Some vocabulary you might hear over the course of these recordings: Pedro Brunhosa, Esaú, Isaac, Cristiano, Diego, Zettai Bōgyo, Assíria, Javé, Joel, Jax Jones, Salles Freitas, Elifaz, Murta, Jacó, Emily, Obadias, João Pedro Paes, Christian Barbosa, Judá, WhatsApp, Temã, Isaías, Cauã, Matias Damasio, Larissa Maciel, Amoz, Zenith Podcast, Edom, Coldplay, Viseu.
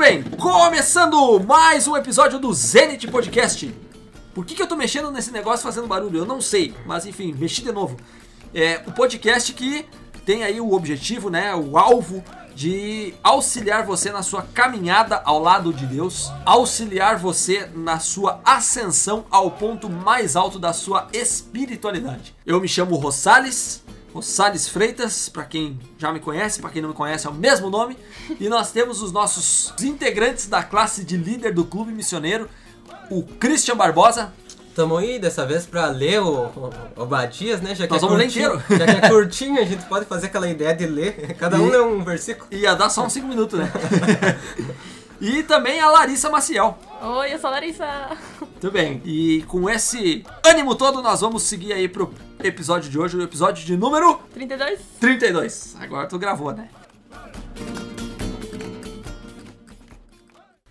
bem, começando mais um episódio do Zenith Podcast. Por que eu tô mexendo nesse negócio fazendo barulho? Eu não sei, mas enfim, mexi de novo. É o podcast que tem aí o objetivo, né, o alvo de auxiliar você na sua caminhada ao lado de Deus, auxiliar você na sua ascensão ao ponto mais alto da sua espiritualidade. Eu me chamo Rosales... Salles Freitas, pra quem já me conhece, pra quem não me conhece é o mesmo nome. E nós temos os nossos integrantes da classe de líder do Clube Missioneiro, o Christian Barbosa. Tamo aí dessa vez pra ler o Obadias, né? Já que nós vamos ler inteiro. Já que é curtinho, a gente pode fazer aquela ideia de ler. Cada um lê um versículo. Ia dar só uns 5 minutos, né? E também a Larissa Maciel. Oi, eu sou a Larissa. Tudo bem. E com esse ânimo todo, nós vamos seguir aí pro episódio de hoje, o episódio de número... 32. 32. Agora tu gravou, né?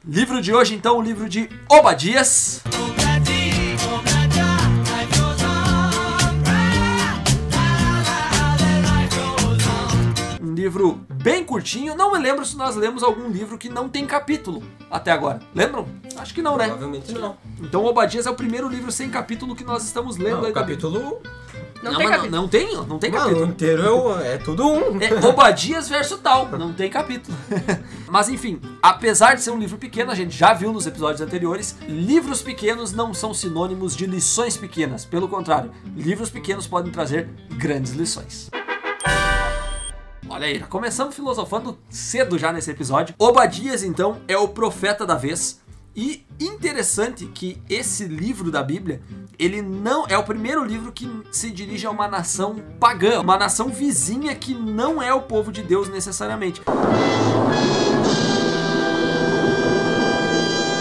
Livro de hoje, então, o livro de Obadias. Livro bem curtinho, não me lembro se nós lemos algum livro que não tem capítulo até agora. Lembram? Acho que não, né? Provavelmente não. Então Obadias é o primeiro livro sem capítulo que nós estamos lendo. Não, capítulo... Não, tem capítulo. Não tem capítulo. O inteiro é tudo um. É Obadias verso tal, não tem capítulo. Mas enfim, apesar de ser um livro pequeno, a gente já viu nos episódios anteriores, livros pequenos não são sinônimos de lições pequenas. Pelo contrário, livros pequenos podem trazer grandes lições. Olha aí, já começamos filosofando cedo já nesse episódio. Obadias, então, é o profeta da vez. E interessante que esse livro da Bíblia, ele não é o primeiro livro que se dirige a uma nação pagã, uma nação vizinha que não é o povo de Deus necessariamente.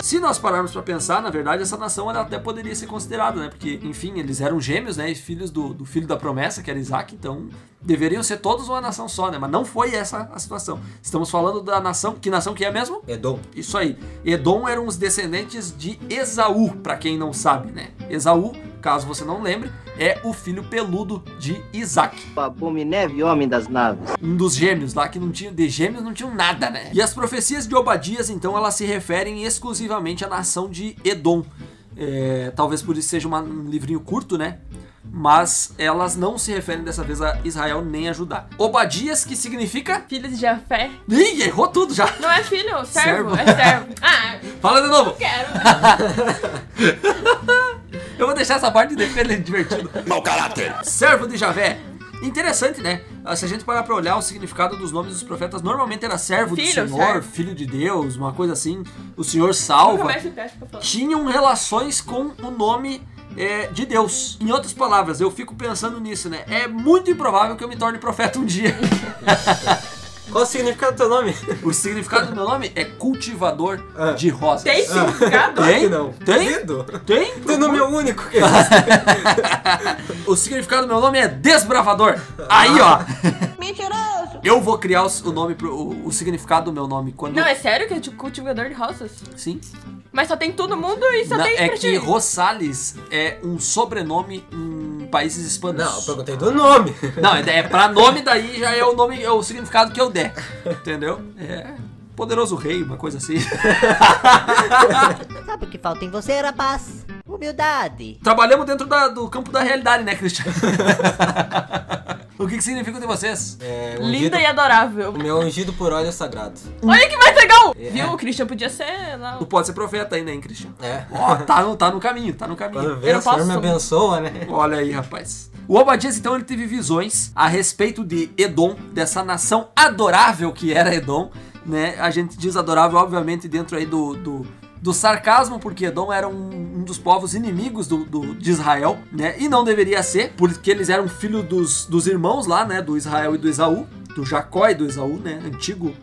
Se nós pararmos para pensar, na verdade, essa nação ela até poderia ser considerada, né? Porque, enfim, eles eram gêmeos, né? Filhos do filho da promessa, que era Isaac, então deveriam ser todos uma nação só, né? Mas não foi essa a situação. Estamos falando da nação... Que nação que é mesmo? Edom. Isso aí. Edom eram os descendentes de Esaú, para quem não sabe, né? Esaú, caso você não lembre, é o filho peludo de Isaac. Abominével homem das naves. Um dos gêmeos lá, que não tinha, de gêmeos não tinham nada, né? E as profecias de Obadias, então, elas se referem exclusivamente à nação de Edom. É, talvez por isso seja um livrinho curto, né? Mas elas não se referem dessa vez a Israel nem a Judá. Obadias, que significa? Filho de Javé. Ih, errou tudo já. Não é filho, servo. É servo. Ah, fala de novo. Não quero. Eu vou deixar essa parte de defender ele divertido. Mau caráter. Servo de Javé. Interessante, né? Se a gente parar pra olhar o significado dos nomes dos profetas, normalmente era servo do Senhor, servo. Filho de Deus, uma coisa assim. O Senhor salva. Tinham relações com o nome de Deus. Em outras palavras, eu fico pensando nisso, né? É muito improvável que eu me torne profeta um dia. Qual o significado do teu nome? O significado do meu nome é cultivador de rosas. Tem significado? Tem? Não. Tem? Teu nome é o único que existe. O significado do meu nome é desbravador. Aí, ó. Mentiroso. Eu vou criar o nome, o significado do meu nome. Quando... Não, é sério que é tipo cultivador de rosas? Sim. Mas só tem todo mundo e só tem... É que Rosales é um sobrenome... países hispanos. Não, eu perguntei do nome. Não, é pra nome, daí já é o nome, é o significado que eu der. Entendeu? É poderoso rei, uma coisa assim. Sabe o que falta em você, rapaz? Humildade. Trabalhamos dentro do campo da realidade, né, Cristiano? O que significa de vocês? Linda e adorável. O meu ungido por óleo sagrado. Olha que mais legal! Viu? O Christian podia ser... Não. Tu pode ser profeta ainda, hein, Christian? É. Ó, tá no caminho. Quando vê, o Senhor me abençoa, né? Olha aí, rapaz. O Obadias, então, ele teve visões a respeito de Edom, dessa nação adorável que era Edom, né? A gente diz adorável, obviamente, dentro aí do sarcasmo, porque Edom era um dos povos inimigos de Israel, né? E não deveria ser, porque eles eram filho dos irmãos lá, né? Do Israel e do Esaú, do Jacó e do Esaú, né? Antigo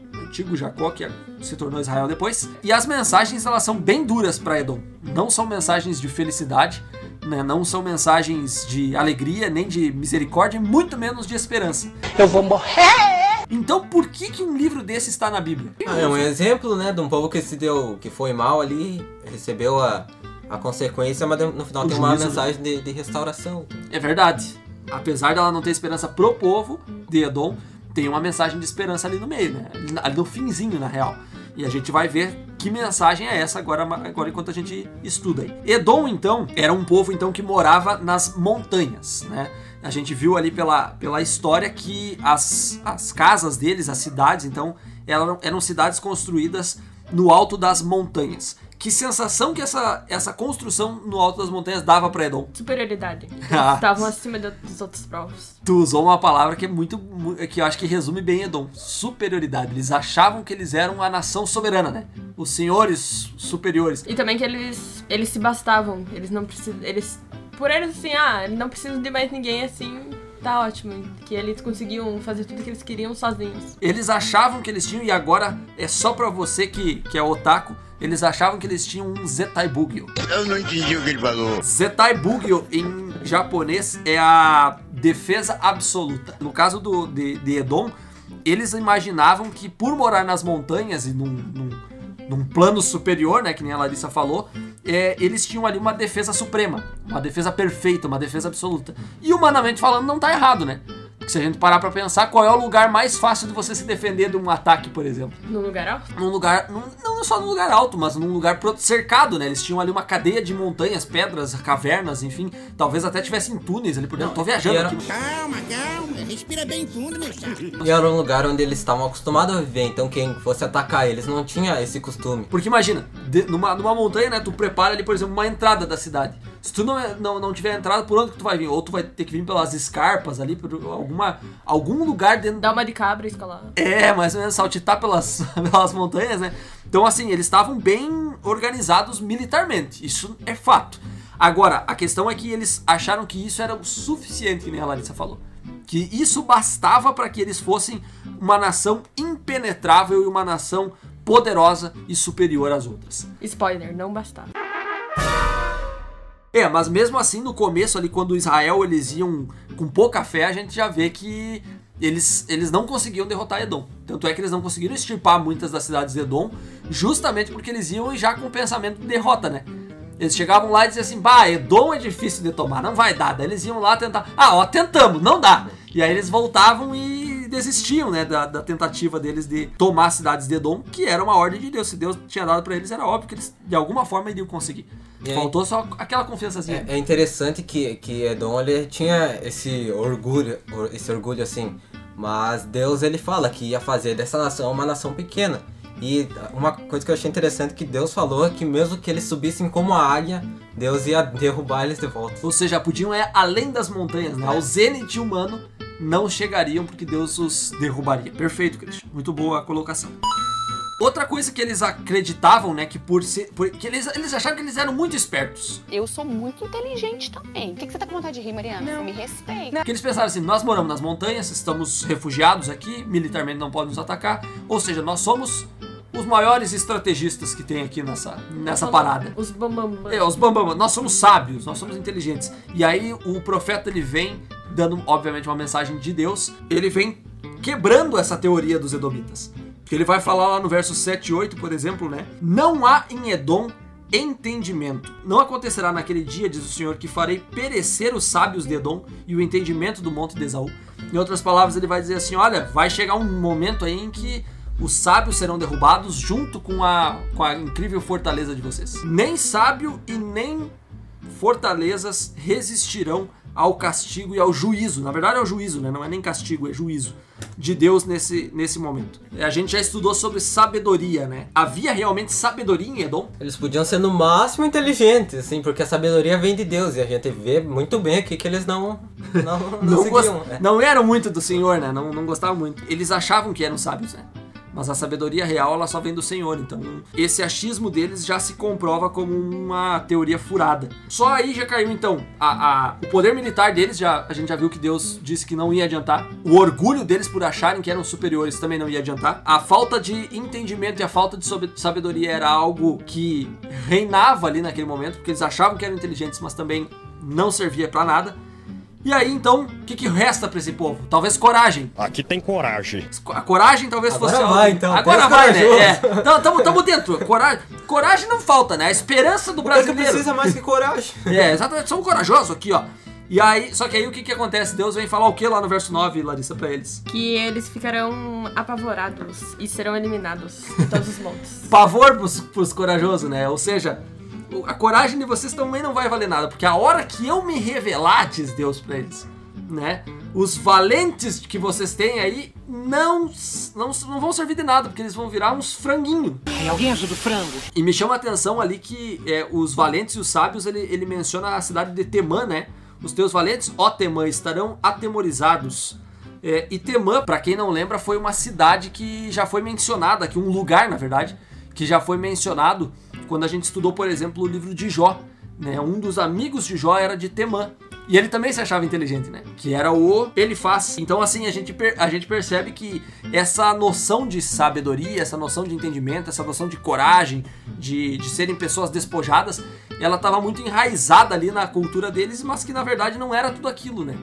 Jacó, que se tornou Israel depois. E as mensagens, elas são bem duras para Edom. Não são mensagens de felicidade, né? Não são mensagens de alegria, nem de misericórdia, muito menos de esperança. Eu vou morrer! Então por que um livro desse está na Bíblia? É um exemplo, né, de um povo que que foi mal ali, recebeu a consequência, mas no final tem uma mensagem de restauração. É verdade. Apesar dela não ter esperança pro povo de Edom, tem uma mensagem de esperança ali no meio, né? Ali no finzinho, na real. E a gente vai ver que mensagem é essa agora enquanto a gente estuda aí. Edom, então, era um povo então que morava nas montanhas, né? A gente viu ali pela história que as casas deles, as cidades, então, eram cidades construídas no alto das montanhas. Que sensação que essa construção no alto das montanhas dava pra Edom? Superioridade. Eles estavam acima dos outros povos. Tu usou uma palavra que é muito, que eu acho que resume bem Edom. Superioridade. Eles achavam que eles eram a nação soberana, né? Os senhores superiores. E também que eles se bastavam. Eles não precisam... Por eles, assim, não preciso de mais ninguém, assim, tá ótimo. Que eles conseguiam fazer tudo o que eles queriam sozinhos. Eles achavam que eles tinham, e agora é só pra você que é otaku, eles achavam que eles tinham um Zettai Bōgyo. Eu não entendi o que ele falou. Zettai Bōgyo, em japonês, é a defesa absoluta. No caso de Edom, eles imaginavam que por morar nas montanhas e num plano superior, né, que nem a Larissa falou, eles tinham ali uma defesa suprema, uma defesa perfeita, uma defesa absoluta. E humanamente falando, não tá errado, né? Porque se a gente parar pra pensar, qual é o lugar mais fácil de você se defender de um ataque, por exemplo? Num lugar alto? Não só num lugar alto, mas num lugar cercado, né? Eles tinham ali uma cadeia de montanhas, pedras, cavernas, enfim. Talvez até tivessem túneis ali por dentro. Não, tô viajando aqui. Calma. Respira bem fundo, meu chave. E era um lugar onde eles estavam acostumados a viver. Então quem fosse atacar eles não tinha esse costume. Porque imagina, numa montanha, né? Tu prepara ali, por exemplo, uma entrada da cidade. Se tu não tiver entrada, por onde que tu vai vir? Ou tu vai ter que vir pelas escarpas ali, por algum lugar dentro... Dá uma de cabra escalar. É, mais ou menos, saltitar pelas montanhas, né? Então, assim, eles estavam bem organizados militarmente. Isso é fato. Agora, a questão é que eles acharam que isso era o suficiente, que nem a Larissa falou. Que isso bastava para que eles fossem uma nação impenetrável e uma nação poderosa e superior às outras. Spoiler, não bastava. Mas mesmo assim, no começo ali, quando Israel, eles iam com pouca fé, a gente já vê que eles não conseguiam derrotar Edom. Tanto é que eles não conseguiram extirpar muitas das cidades de Edom, justamente porque eles iam já com o pensamento de derrota, né? Eles chegavam lá e diziam assim, Edom é difícil de tomar, não vai dar. Daí eles iam lá tentar, tentamos, não dá. E aí eles voltavam e desistiam, né, da tentativa deles de tomar as cidades de Edom, que era uma ordem de Deus. Se Deus tinha dado pra eles, era óbvio que eles, de alguma forma, iriam conseguir. Faltou só aquela confiançazinha. É interessante que Edom, ele tinha esse orgulho assim, mas Deus, ele fala que ia fazer dessa nação uma nação pequena. E uma coisa que eu achei interessante que Deus falou é que mesmo que eles subissem como a águia, Deus ia derrubar eles de volta. Ou seja, podiam ir além das montanhas, né? Ao zênite humano não chegariam porque Deus os derrubaria. Perfeito, Christian. Muito boa a colocação. Outra coisa que eles acreditavam, né, que eles acharam que eles eram muito espertos. Eu sou muito inteligente também. Por que você tá com vontade de rir, Mariana? Não. Me respeita. Porque eles pensaram assim, nós moramos nas montanhas, estamos refugiados aqui, militarmente não podem nos atacar, ou seja, nós somos os maiores estrategistas que tem aqui nessa parada. Os bambambam. Os bambambam. Nós somos sábios, nós somos inteligentes. E aí o profeta, ele vem dando, obviamente, uma mensagem de Deus. Ele vem quebrando essa teoria dos edomitas. Porque ele vai falar lá no verso 7 e 8, por exemplo, né? Não há em Edom entendimento. Não acontecerá naquele dia, diz o Senhor, que farei perecer os sábios de Edom e o entendimento do monte de Esaú. Em outras palavras, ele vai dizer assim, olha, vai chegar um momento aí em que os sábios serão derrubados junto com a incrível fortaleza de vocês. Nem sábio e nem fortalezas resistirão ao castigo e ao juízo. Na verdade é o juízo, né? Não é nem castigo, é juízo de Deus nesse momento. A gente já estudou sobre sabedoria, né? Havia realmente sabedoria em Edom? Eles podiam ser no máximo inteligentes, assim, porque a sabedoria vem de Deus. E a gente vê muito bem aqui que eles não seguiam. Não eram muito do Senhor, né? Não gostavam muito. Eles achavam que eram sábios, né? Mas a sabedoria real, ela só vem do Senhor, então esse achismo deles já se comprova como uma teoria furada. Só aí já caiu, então, o poder militar deles, a gente já viu que Deus disse que não ia adiantar. O orgulho deles por acharem que eram superiores também não ia adiantar. A falta de entendimento e a falta de sabedoria era algo que reinava ali naquele momento, porque eles achavam que eram inteligentes, mas também não servia pra nada. E aí, então, o que resta pra esse povo? Talvez coragem. Aqui tem coragem. A coragem talvez agora fosse... Agora vai, então. Agora vai, corajoso, né? Tamo dentro. Coragem não falta, né? A esperança do brasileiro. O que precisa mais que coragem. Exatamente. Somos corajosos aqui, ó. E aí, só que aí o que acontece? Deus vem falar o que lá no verso 9, Larissa, pra eles? Que eles ficarão apavorados e serão eliminados de todos os montes. Pavor pros corajosos, né? Ou seja, a coragem de vocês também não vai valer nada, porque a hora que eu me revelar, diz Deus pra eles, né? Os valentes que vocês têm aí não vão servir de nada, porque eles vão virar uns franguinhos. Alguém ajuda o frango? E me chama a atenção ali que os valentes e os sábios, ele menciona a cidade de Temã, né? Os teus valentes, ó Temã, estarão atemorizados. E Temã, pra quem não lembra, foi uma cidade que já foi mencionada, que um lugar, na verdade, que já foi mencionado quando a gente estudou, por exemplo, o livro de Jó, né? Um dos amigos de Jó era de Temã. E ele também se achava inteligente, né? Que era o Elifaz. Então, assim, a gente percebe que essa noção de sabedoria, essa noção de entendimento, essa noção de coragem, de serem pessoas despojadas, ela estava muito enraizada ali na cultura deles, mas que, na verdade, não era tudo aquilo, né?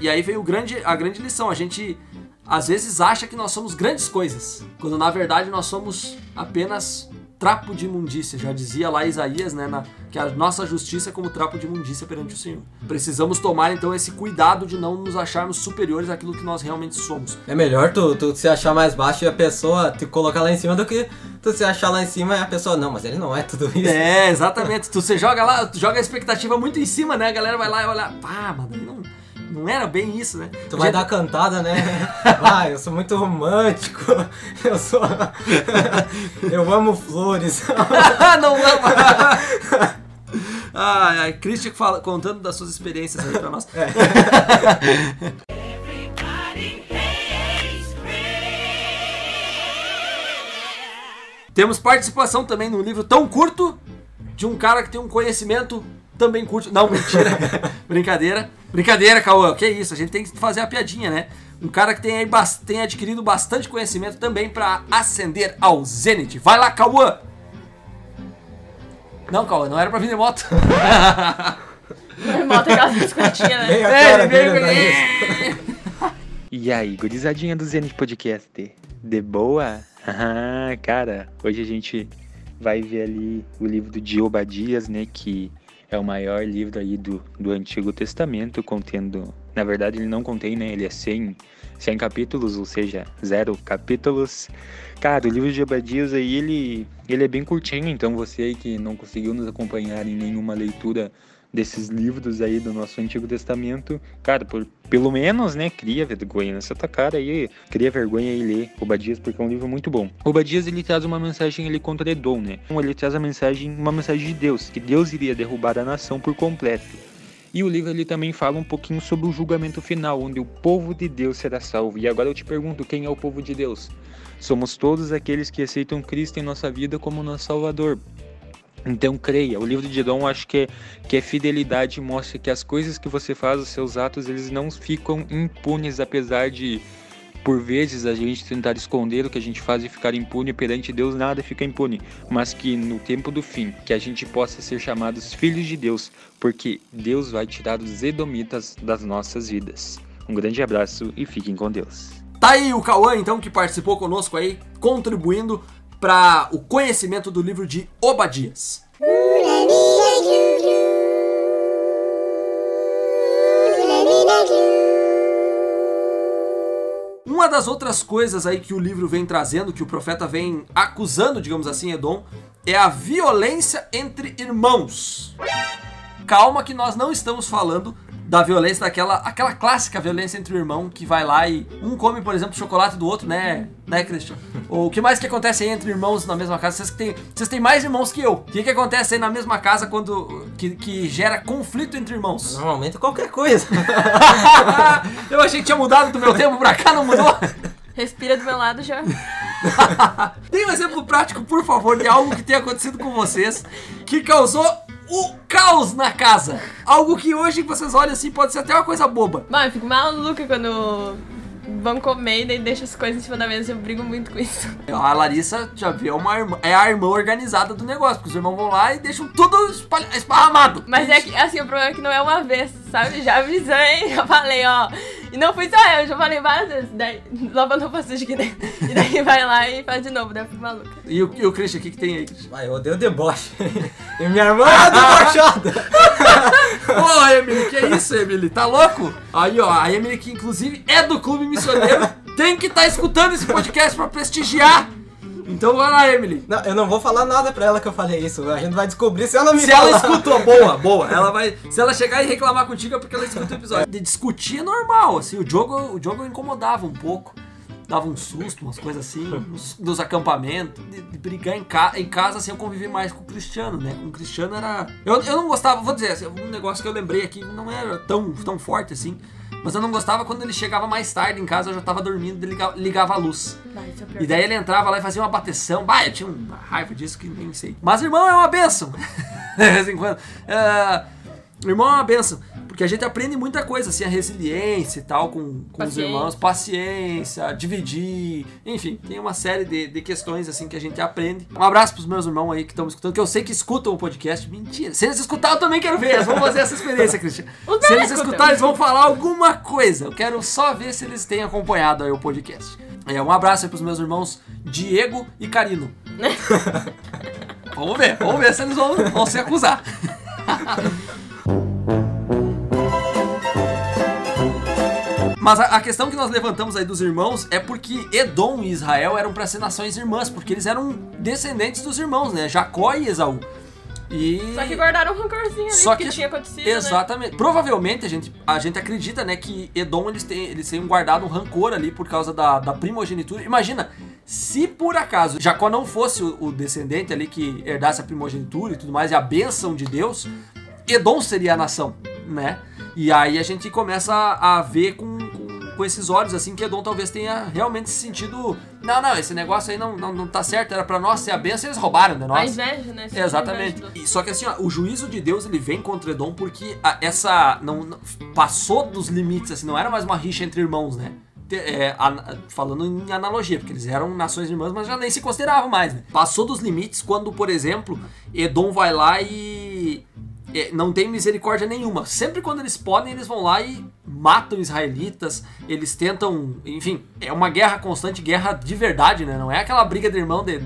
E aí veio a grande lição. A gente, às vezes, acha que nós somos grandes coisas, quando, na verdade, nós somos apenas trapo de imundícia, já dizia lá Isaías, né, que a nossa justiça é como trapo de imundícia perante o Senhor. Precisamos tomar, então, esse cuidado de não nos acharmos superiores àquilo que nós realmente somos. É melhor tu se achar mais baixo e a pessoa te colocar lá em cima do que tu se achar lá em cima e a pessoa, não, mas ele não é tudo isso. É, exatamente. Você joga lá, joga a expectativa muito em cima, né, a galera vai lá e olha, pá, mano, ele não era bem isso, né? Tu vai dar cantada, né? Ah, eu sou muito romântico. Eu sou... eu amo flores. Não amo... Ah, a Christian fala, contando das suas experiências aí pra nós. Temos participação também num livro tão curto de um cara que tem um conhecimento... também curte... Não, mentira. Brincadeira. Brincadeira, Cauã. Que isso? A gente tem que fazer a piadinha, né? Um cara que tem adquirido bastante conhecimento também pra ascender ao Zenith. Vai lá, Cauã! Não, Cauã, não era pra vir de moto. De moto é aquela biscoitinha, né? E aí, gurizadinha do Zenith Podcast? De boa? Ah, cara, hoje a gente vai ver ali o livro de Obadias, né? Que... é o maior livro aí do Antigo Testamento, contendo... Na verdade, ele não contém, né? Ele é 100 capítulos, ou seja, 0 capítulos. Cara, o livro de Obadias aí, ele é bem curtinho. Então, você aí que não conseguiu nos acompanhar em nenhuma leitura desses livros aí do nosso Antigo Testamento, cara, pelo menos, né, cria vergonha nessa tua cara aí, cria vergonha e lê Obadias, porque é um livro muito bom. Obadias, ele traz uma mensagem, ele contra Edom, né? Ele traz uma mensagem de Deus, que Deus iria derrubar a nação por completo. E o livro, ele também fala um pouquinho sobre o julgamento final, onde o povo de Deus será salvo. E agora eu te pergunto, quem é o povo de Deus? Somos todos aqueles que aceitam Cristo em nossa vida como nosso Salvador. Então creia, o livro de Edom acho que é fidelidade, mostra que as coisas que você faz, os seus atos, eles não ficam impunes, apesar de, por vezes, a gente tentar esconder o que a gente faz e ficar impune, perante Deus nada fica impune, mas que no tempo do fim, que a gente possa ser chamados filhos de Deus, porque Deus vai tirar os edomitas das nossas vidas. Um grande abraço e fiquem com Deus. Tá aí o Cauã, então, que participou conosco aí, contribuindo para o conhecimento do livro de Obadias. Uma das outras coisas aí que o livro vem trazendo, que o profeta vem acusando, digamos assim, Edom, é a violência entre irmãos. Calma que nós não estamos falando da violência, daquela clássica violência entre o irmão que vai lá e um come, por exemplo, chocolate do outro, né, Christian? Ou o que mais que acontece aí entre irmãos na mesma casa? Vocês têm mais irmãos que eu. O que acontece aí na mesma casa quando que gera conflito entre irmãos? Normalmente qualquer coisa. Eu achei que tinha mudado do meu tempo pra cá, não mudou? Respira do meu lado já. Tem um exemplo prático, por favor, de algo que tenha acontecido com vocês que causou o caos na casa. Algo que hoje vocês olham assim pode ser até uma coisa boba. Bom, eu fico maluca quando vão comer e daí deixa as coisas em cima da mesa. Eu brigo muito com isso. A Larissa já viu a irmã organizada do negócio, porque os irmãos vão lá e deixam tudo esparramado. Mas é que, assim, o problema é que não é uma vez, sabe? Já avisei, já falei, ó, E não fui só eu já falei várias vezes. Daí, lavando a passagem aqui dentro. E daí vai lá e faz de novo, daí eu fico maluca. E o Christian, o que tem aí, Christian? Vai, eu odeio deboche. E minha irmã é debochada. Ô, Emily, que isso, Emily? Tá louco? Aí, ó, a Emily, que inclusive é do Clube Missioneiro, tem que estar escutando esse podcast pra prestigiar. Então vai lá, Emily. Não, eu não vou falar nada pra ela que eu falei isso. A gente vai descobrir se ela me falar. Se ela escutou, boa. Ela vai, se ela chegar e reclamar contigo é porque ela escutou o episódio. De discutir é normal, assim. O Diogo incomodava um pouco. Dava um susto, umas coisas assim, dos acampamentos. De brigar em casa, assim, eu convivi mais com o Cristiano, né? Com o Cristiano era... Eu não gostava, vou dizer assim, um negócio que eu lembrei aqui não era tão forte assim. Mas eu não gostava quando ele chegava mais tarde em casa, eu já tava dormindo, ele ligava a luz. E daí ele entrava lá e fazia uma bateção. Bah, eu tinha uma raiva disso que nem sei. Mas irmão é uma bênção. De vez em quando. Irmão é uma bênção. Porque a gente aprende muita coisa, assim, a resiliência e tal, com os irmãos. Paciência, dividir. Enfim, tem uma série de questões, assim, que a gente aprende. Um abraço pros meus irmãos aí que estão me escutando, que eu sei que escutam o podcast. Mentira. Se eles escutarem, eu também quero ver. Eles vão fazer essa experiência, Cristian. Se eles escutarem, eles vão falar alguma coisa. Eu quero só ver se eles têm acompanhado aí o podcast. Um abraço aí pros meus irmãos Diego e Carino. Vamos ver se eles vão se acusar. Mas a questão que nós levantamos aí dos irmãos é porque Edom e Israel eram para ser nações irmãs, porque eles eram descendentes dos irmãos, né? Jacó e Esaú. Só que guardaram um rancorzinho ali que tinha acontecido, exatamente. Né? Provavelmente a gente acredita, né, que Edom eles têm guardado um rancor ali por causa da primogenitura. Imagina, se por acaso Jacó não fosse o descendente ali que herdasse a primogenitura e tudo mais, e a bênção de Deus, Edom seria a nação, né? E aí a gente começa a ver com esses olhos, assim, que Edom talvez tenha realmente se sentido... Não, esse negócio aí não tá certo, era pra nós ser a bênção, eles roubaram de nós. A inveja, né? Exatamente. E só que assim, ó, o juízo de Deus, ele vem contra Edom porque passou dos limites, assim, não era mais uma rixa entre irmãos, né? Falando em analogia, porque eles eram nações irmãs, mas já nem se consideravam mais, né? Passou dos limites quando, por exemplo, Edom vai lá e... não tem misericórdia nenhuma. Sempre quando eles podem, eles vão lá e matam israelitas. Eles tentam... Enfim, é uma guerra constante, guerra de verdade, né? Não é aquela briga de irmão de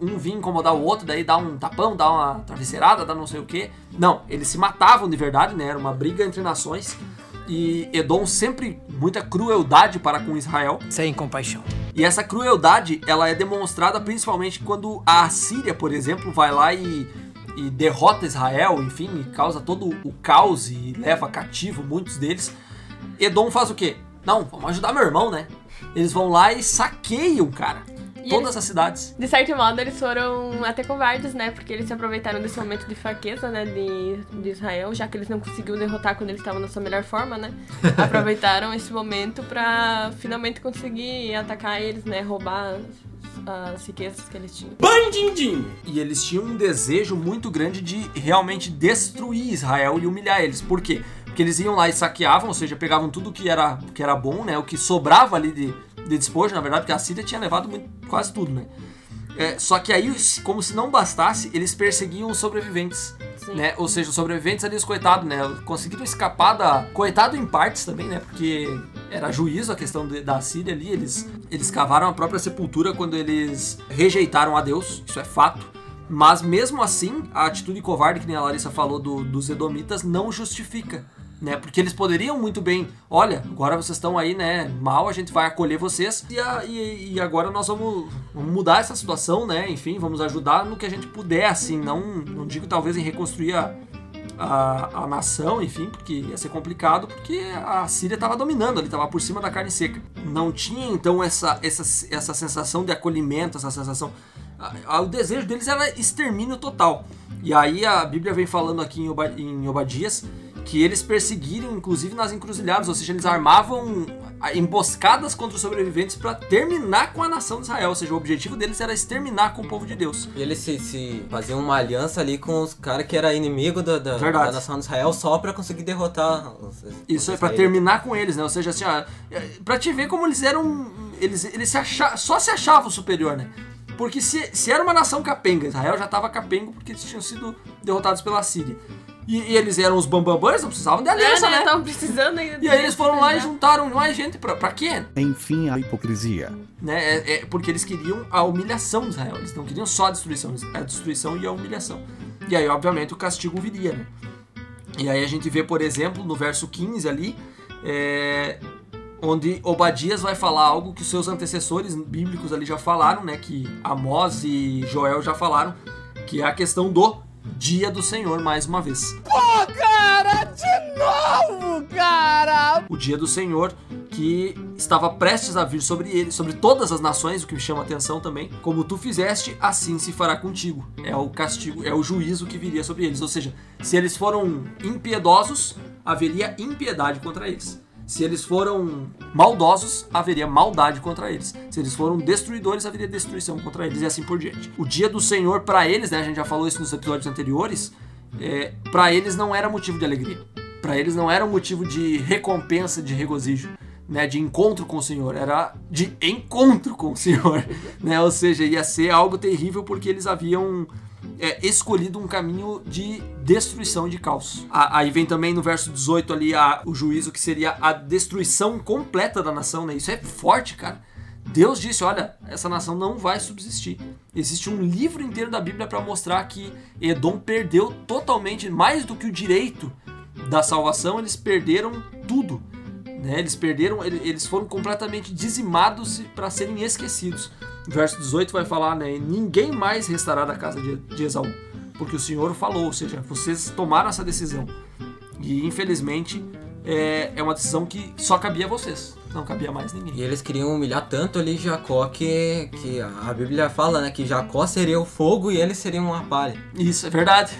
um vir incomodar o outro, daí dá um tapão, dá uma travesseirada, dá não sei o quê. Não, eles se matavam de verdade, né? Era uma briga entre nações. E Edom sempre muita crueldade para com Israel. Sem compaixão. E essa crueldade, ela é demonstrada principalmente quando a Assíria, por exemplo, vai lá e derrota Israel, enfim, e causa todo o caos e leva cativo muitos deles. Edom faz o quê? Não, vamos ajudar meu irmão, né? Eles vão lá e saqueiam, cara, todas as cidades. De certo modo, eles foram até covardes, né? Porque eles se aproveitaram desse momento de fraqueza, né, de Israel, já que eles não conseguiam derrotar quando eles estavam na sua melhor forma, né? Aproveitaram esse momento pra finalmente conseguir atacar eles, né? Roubar... as riquezas que eles tinham. Bandindim! E eles tinham um desejo muito grande de realmente destruir Israel e humilhar eles. Por quê? Porque eles iam lá e saqueavam, ou seja, pegavam tudo que era bom, né? O que sobrava ali de despojo, na verdade, porque a Síria tinha levado quase tudo, né? Só que aí, como se não bastasse, eles perseguiam os sobreviventes, né? Ou seja, os sobreviventes ali, os coitados, né? Conseguiram escapar da... Coitado em partes também, né? Porque era juízo a questão da Síria ali. Eles cavaram a própria sepultura quando eles rejeitaram a Deus. Isso é fato. Mas mesmo assim, a atitude covarde, que nem a Larissa falou, dos edomitas, não justifica, né? Porque eles poderiam muito bem, olha, agora vocês estão aí, né, mal, a gente vai acolher vocês e agora nós vamos mudar essa situação, né, enfim, vamos ajudar no que a gente puder, assim, não digo talvez em reconstruir a nação, enfim, porque ia ser complicado, porque a Síria estava dominando ali, estava por cima da carne seca. Não tinha, então, essa sensação de acolhimento, essa sensação... O desejo deles era extermínio total. E aí a Bíblia vem falando aqui em Obadias que eles perseguiram, inclusive, nas encruzilhadas, ou seja, eles armavam emboscadas contra os sobreviventes para terminar com a nação de Israel, ou seja, o objetivo deles era exterminar com o povo de Deus. E eles se faziam uma aliança ali com os caras que era inimigo da nação de Israel só para conseguir derrotar os Isso é para terminar com eles, né? Ou seja, assim, para te ver como eles eram, eles só se achavam superior, né? Porque se era uma nação capenga, Israel já estava capengo porque eles tinham sido derrotados pela Síria. E eles eram os bambambãs, eles não precisavam de aliança, né? Estavam precisando ainda. E aí eles foram lá e juntaram mais gente pra quê? Enfim, a hipocrisia. Né? Porque eles queriam a humilhação de Israel, eles não queriam só a destruição, a destruição e a humilhação. E aí, obviamente, o castigo viria, né? E aí a gente vê, por exemplo, no verso 15 ali, onde Obadias vai falar algo que os seus antecessores bíblicos ali já falaram, né? Que Amoz e Joel já falaram, que é a questão do Dia do Senhor, mais uma vez. Pô, cara, de novo, cara! O Dia do Senhor que estava prestes a vir sobre ele, sobre todas as nações, o que me chama a atenção também. Como tu fizeste, assim se fará contigo. É o castigo, é o juízo que viria sobre eles. Ou seja, se eles foram impiedosos, haveria impiedade contra eles. Se eles foram maldosos, haveria maldade contra eles. Se eles foram destruidores, haveria destruição contra eles e assim por diante. O Dia do Senhor para eles, né, a gente já falou isso nos episódios anteriores, para eles não era motivo de alegria. Para eles não era um motivo de recompensa, de regozijo, né, de encontro com o Senhor. Era de encontro com o Senhor, né? Ou seja, ia ser algo terrível porque eles haviam escolhido um caminho de destruição, de caos. Aí vem também no verso 18 ali o juízo que seria a destruição completa da nação, né? Isso é forte, cara. Deus disse, olha, essa nação não vai subsistir. Existe um livro inteiro da Bíblia para mostrar que Edom perdeu totalmente, mais do que o direito da salvação, eles perderam tudo, né? Eles foram completamente dizimados para serem esquecidos. O verso 18 vai falar, né? Ninguém mais restará da casa de Esaú, porque o Senhor falou, ou seja, vocês tomaram essa decisão. E infelizmente é uma decisão que só cabia a vocês, não cabia mais ninguém. E eles queriam humilhar tanto ali Jacó que a Bíblia fala, né, que Jacó seria o fogo e eles seriam uma palha. Isso, é verdade,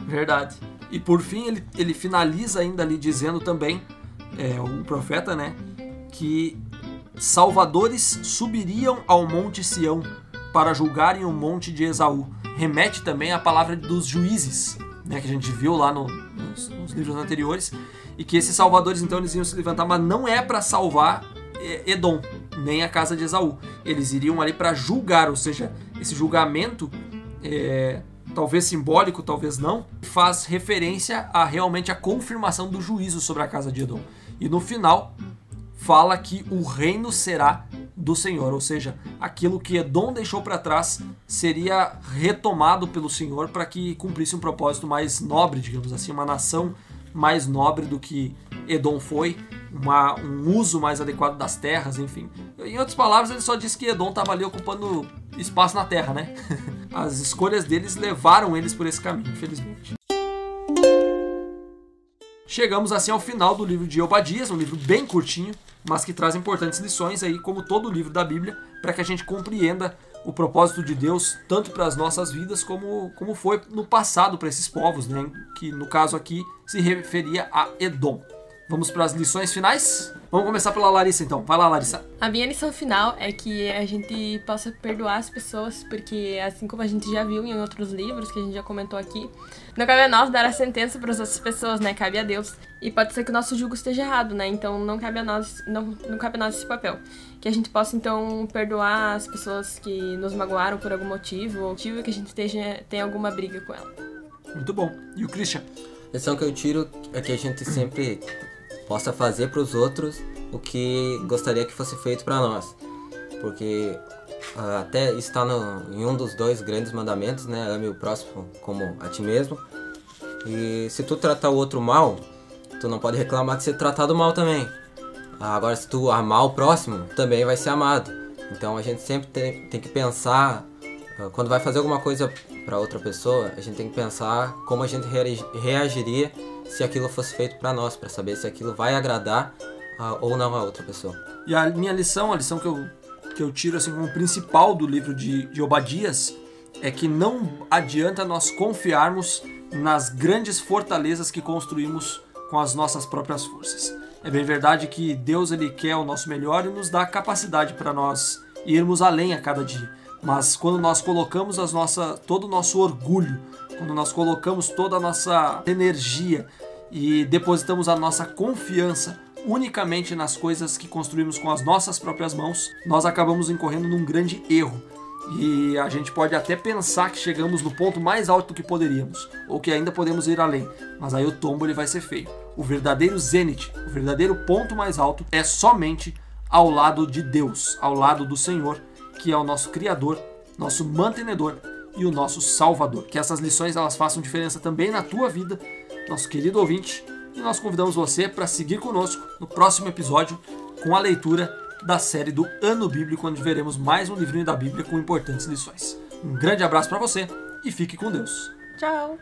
verdade. E por fim ele finaliza ainda ali dizendo também, o profeta, né, que salvadores subiriam ao Monte Sião para julgarem o Monte de Esaú. Remete também à palavra dos juízes, né, que a gente viu lá nos livros anteriores. E que esses salvadores, então, eles iam se levantar, mas não é para salvar Edom, nem a casa de Esaú. Eles iriam ali para julgar, ou seja, esse julgamento, talvez simbólico, talvez não, faz referência a realmente a confirmação do juízo sobre a casa de Edom. E no final fala que o reino será do Senhor, ou seja, aquilo que Edom deixou para trás seria retomado pelo Senhor para que cumprisse um propósito mais nobre, digamos assim, uma nação mais nobre do que Edom foi, um uso mais adequado das terras, enfim. Em outras palavras, ele só diz que Edom estava ali ocupando espaço na terra, né? As escolhas deles levaram eles por esse caminho, infelizmente. Chegamos assim ao final do livro de Obadias, um livro bem curtinho, mas que traz importantes lições aí, como todo livro da Bíblia, para que a gente compreenda o propósito de Deus, tanto para as nossas vidas, como foi no passado para esses povos, né? Que no caso aqui se referia a Edom. Vamos para as lições finais? Vamos começar pela Larissa então. Vai lá, Larissa. A minha lição final é que a gente possa perdoar as pessoas, porque assim como a gente já viu em outros livros que a gente já comentou aqui, não cabe a nós dar a sentença para as outras pessoas, né? Cabe a Deus. E pode ser que o nosso jugo esteja errado, né? Então não cabe a nós esse papel. Que a gente possa, então, perdoar as pessoas que nos magoaram por algum motivo, ou que a gente tenha alguma briga com ela. Muito bom. E o Christian? A lição que eu tiro é que a gente sempre possa fazer para os outros o que gostaria que fosse feito para nós. Porque até está em um dos dois grandes mandamentos, né? Ame o próximo como a ti mesmo. E se tu tratar o outro mal, tu não pode reclamar de ser tratado mal também. Agora, se tu amar o próximo, também vai ser amado. Então a gente sempre tem que pensar, quando vai fazer alguma coisa para outra pessoa, a gente tem que pensar como a gente reagiria se aquilo fosse feito para nós, para saber se aquilo vai agradar ou não a outra pessoa. E a minha lição, a lição que eu tiro assim como principal do livro de Obadias, é que não adianta nós confiarmos nas grandes fortalezas que construímos com as nossas próprias forças. É bem verdade que Deus, ele quer o nosso melhor e nos dá capacidade para nós irmos além a cada dia. Mas quando nós colocamos todo o nosso orgulho, quando nós colocamos toda a nossa energia e depositamos a nossa confiança unicamente nas coisas que construímos com as nossas próprias mãos, nós acabamos incorrendo num grande erro. E a gente pode até pensar que chegamos no ponto mais alto do que poderíamos, ou que ainda podemos ir além, mas aí o tombo ele vai ser feio. O verdadeiro Zenith, o verdadeiro ponto mais alto, é somente ao lado de Deus, ao lado do Senhor, que é o nosso Criador, nosso mantenedor e o nosso Salvador. Que essas lições elas façam diferença também na tua vida, nosso querido ouvinte, e nós convidamos você para seguir conosco no próximo episódio com a leitura da série do Ano Bíblico, onde veremos mais um livrinho da Bíblia com importantes lições. Um grande abraço para você e fique com Deus. Tchau!